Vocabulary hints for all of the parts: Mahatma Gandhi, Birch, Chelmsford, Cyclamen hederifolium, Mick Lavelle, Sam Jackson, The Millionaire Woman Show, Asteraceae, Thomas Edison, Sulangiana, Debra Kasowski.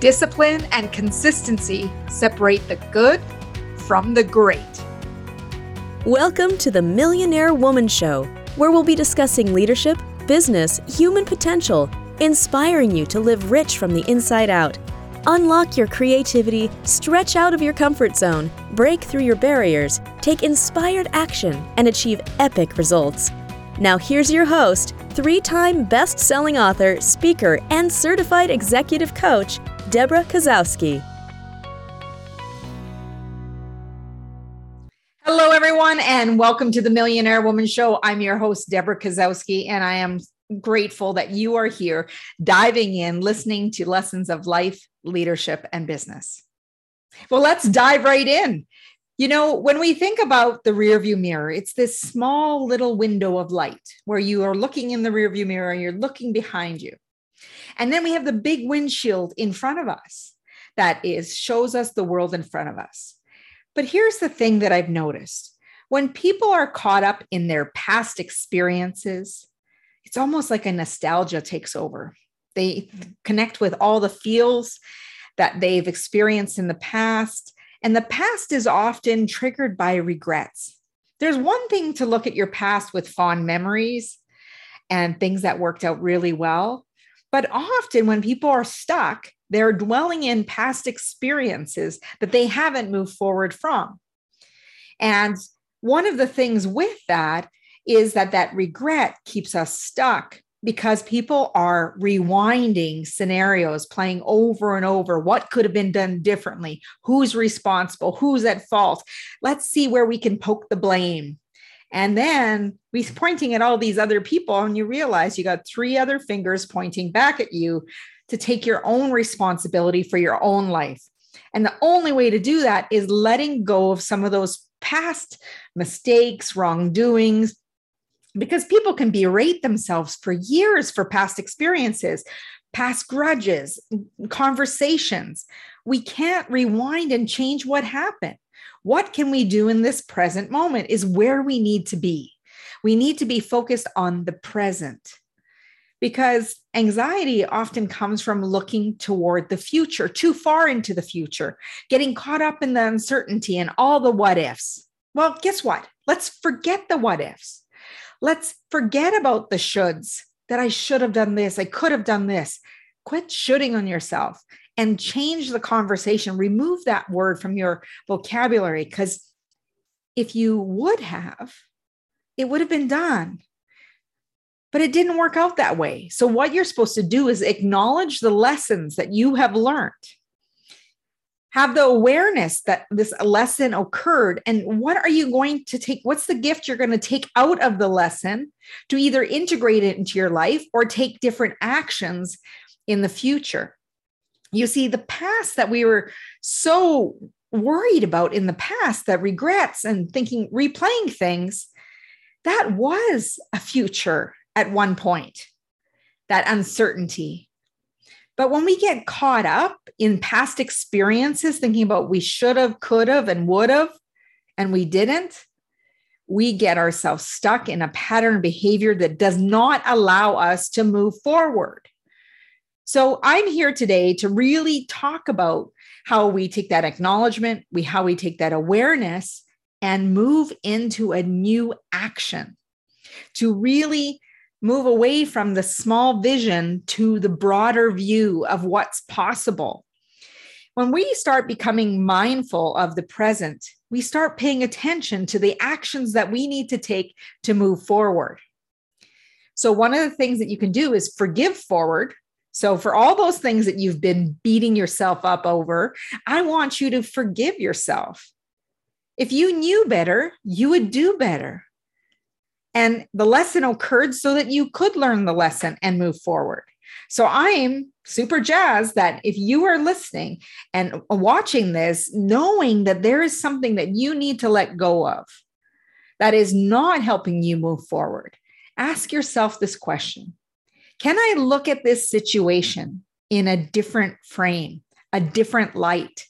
Discipline and consistency separate the good from the great. Welcome to the Millionaire Woman Show, where we'll be discussing leadership, business, human potential, inspiring you to live rich from the inside out. Unlock your creativity, stretch out of your comfort zone, break through your barriers, take inspired action, and achieve epic results. Now here's your host, three-time best-selling author, speaker, and certified executive coach, Debra Kasowski. Hello, everyone, and welcome to the Millionaire Woman Show. I'm your host, Debra Kasowski, and I am grateful that you are here diving in, listening to lessons of life, leadership, and business. Well, let's dive right in. You know, when we think about the rearview mirror, it's this small little window of light where you are looking in the rearview mirror and you're looking behind you. And then we have the big windshield in front of us that shows us the world in front of us. But here's the thing that I've noticed. When people are caught up in their past experiences, it's almost like a nostalgia takes over. They connect with all the feels that they've experienced in the past. And the past is often triggered by regrets. There's one thing to look at your past with fond memories and things that worked out really well. But often when people are stuck, they're dwelling in past experiences that they haven't moved forward from. And one of the things with that is that regret keeps us stuck because people are rewinding scenarios, playing over and over what could have been done differently, who's responsible, who's at fault. Let's see where we can poke the blame. And then we're pointing at all these other people, and you realize you got three other fingers pointing back at you to take your own responsibility for your own life. And the only way to do that is letting go of some of those past mistakes, wrongdoings, because people can berate themselves for years for past experiences, past grudges, conversations. We can't rewind and change what happened. What can we do in this present moment is where we need to be. We need to be focused on the present because anxiety often comes from looking toward the future, too far into the future, getting caught up in the uncertainty and all the what ifs. Well, guess what? Let's forget the what ifs. Let's forget about the shoulds, that I should have done this, I could have done this. Quit shoulding on yourself and change the conversation. Remove that word from your vocabulary, because if you would have, it would have been done. But it didn't work out that way. So what you're supposed to do is acknowledge the lessons that you have learned. Have the awareness that this lesson occurred, and what are you going to take? What's the gift you're going to take out of the lesson to either integrate it into your life or take different actions in the future? You see, the past that we were so worried about in the past, that regrets and thinking, replaying things, that was a future at one point, that uncertainty. But when we get caught up in past experiences, thinking about we should have, could have, and would have, and we didn't, we get ourselves stuck in a pattern of behavior that does not allow us to move forward. So I'm here today to really talk about how we take that acknowledgement, how we take that awareness and move into a new action to really move away from the small vision to the broader view of what's possible. When we start becoming mindful of the present, we start paying attention to the actions that we need to take to move forward. So one of the things that you can do is forgive forward. So for all those things that you've been beating yourself up over, I want you to forgive yourself. If you knew better, you would do better. And the lesson occurred so that you could learn the lesson and move forward. So I'm super jazzed that if you are listening and watching this, knowing that there is something that you need to let go of that is not helping you move forward, ask yourself this question. Can I look at this situation in a different frame, a different light?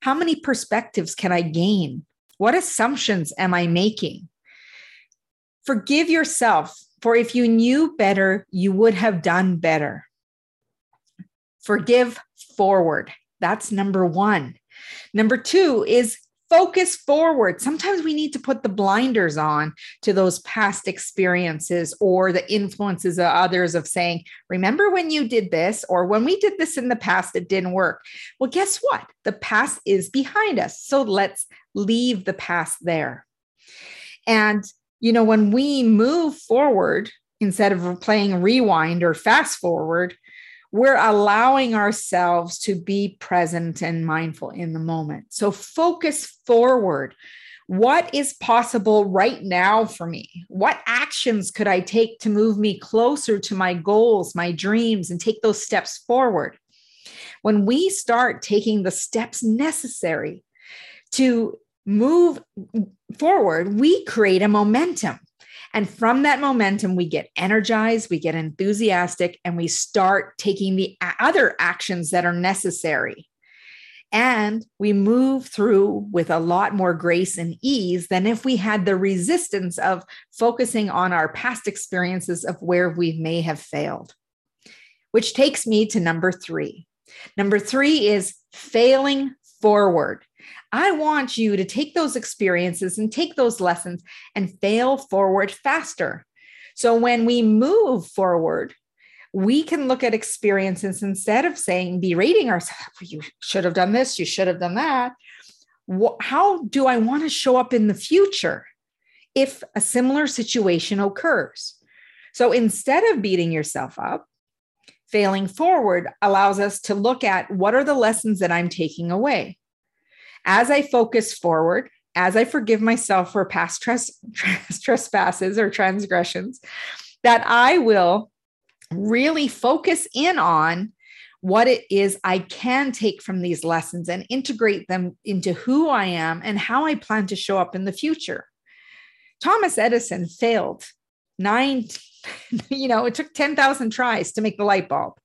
How many perspectives can I gain? What assumptions am I making? Forgive yourself, for if you knew better, you would have done better. Forgive forward. That's number one. Number two is focus forward. Sometimes we need to put the blinders on to those past experiences or the influences of others of saying, remember when you did this, or when we did this in the past, it didn't work. Well, guess what? The past is behind us. So let's leave the past there. And, you know, when we move forward, instead of playing rewind or fast forward, we're allowing ourselves to be present and mindful in the moment. So focus forward. What is possible right now for me? What actions could I take to move me closer to my goals, my dreams, and take those steps forward? When we start taking the steps necessary to move forward, we create a momentum. And from that momentum, we get energized, we get enthusiastic, and we start taking the other actions that are necessary. And we move through with a lot more grace and ease than if we had the resistance of focusing on our past experiences of where we may have failed. Which takes me to number three. Number three is failing forward. I want you to take those experiences and take those lessons and fail forward faster. So when we move forward, we can look at experiences instead of saying, berating ourselves, you should have done this, you should have done that. How do I want to show up in the future if a similar situation occurs? So instead of beating yourself up, failing forward allows us to look at what are the lessons that I'm taking away. As I focus forward, as I forgive myself for past trespasses or transgressions, that I will really focus in on what it is I can take from these lessons and integrate them into who I am and how I plan to show up in the future. Thomas Edison failed it took 10,000 tries to make the light bulb.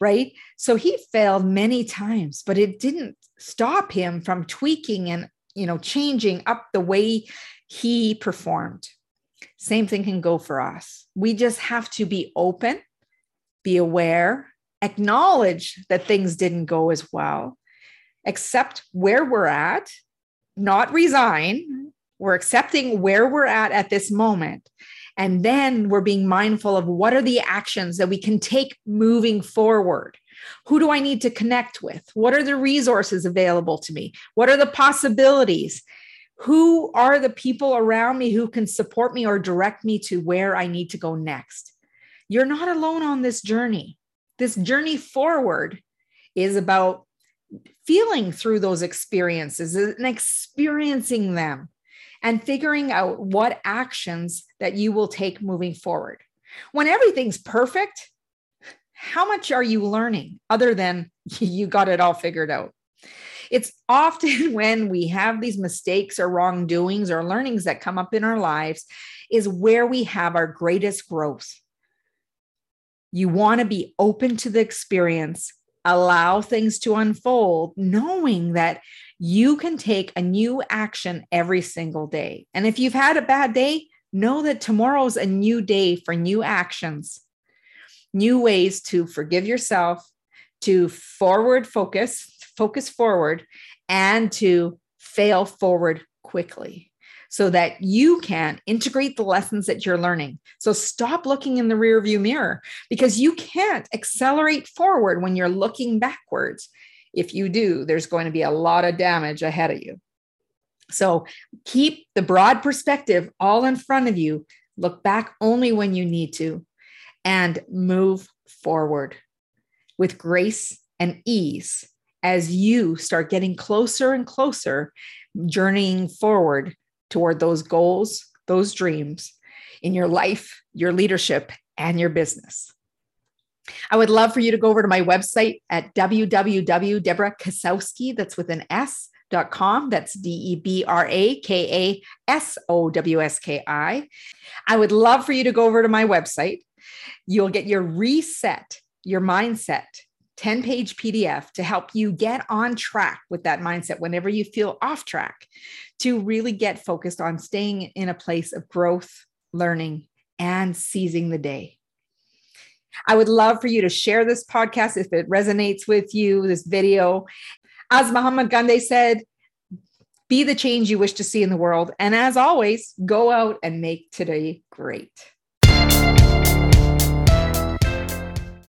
Right? So he failed many times, but it didn't stop him from tweaking and, changing up the way he performed. Same thing can go for us. We just have to be open, be aware, acknowledge that things didn't go as well, accept where we're at, not resign. We're accepting where we're at this moment. And then we're being mindful of what are the actions that we can take moving forward? Who do I need to connect with? What are the resources available to me? What are the possibilities? Who are the people around me who can support me or direct me to where I need to go next? You're not alone on this journey. This journey forward is about feeling through those experiences and experiencing them, and figuring out what actions that you will take moving forward. When everything's perfect, how much are you learning other than you got it all figured out? It's often when we have these mistakes or wrongdoings or learnings that come up in our lives is where we have our greatest growth. You want to be open to the experience, allow things to unfold, knowing that you can take a new action every single day. And if you've had a bad day, know that tomorrow's a new day for new actions, new ways to forgive yourself, to focus forward, and to fail forward quickly so that you can integrate the lessons that you're learning. So stop looking in the rearview mirror, because you can't accelerate forward when you're looking backwards. If you do, there's going to be a lot of damage ahead of you. So keep the broad perspective all in front of you. Look back only when you need to, and move forward with grace and ease as you start getting closer and closer, journeying forward toward those goals, those dreams in your life, your leadership, and your business. I would love for you to go over to my website at www.debrakasowski, that's with an S.com. That's DebraKasowski. I would love for you to go over to my website. You'll get your reset, your mindset 10-page PDF to help you get on track with that mindset whenever you feel off track, to really get focused on staying in a place of growth, learning, and seizing the day. I would love for you to share this podcast if it resonates with you, this video. As Mahatma Gandhi said, be the change you wish to see in the world. And as always, go out and make today great.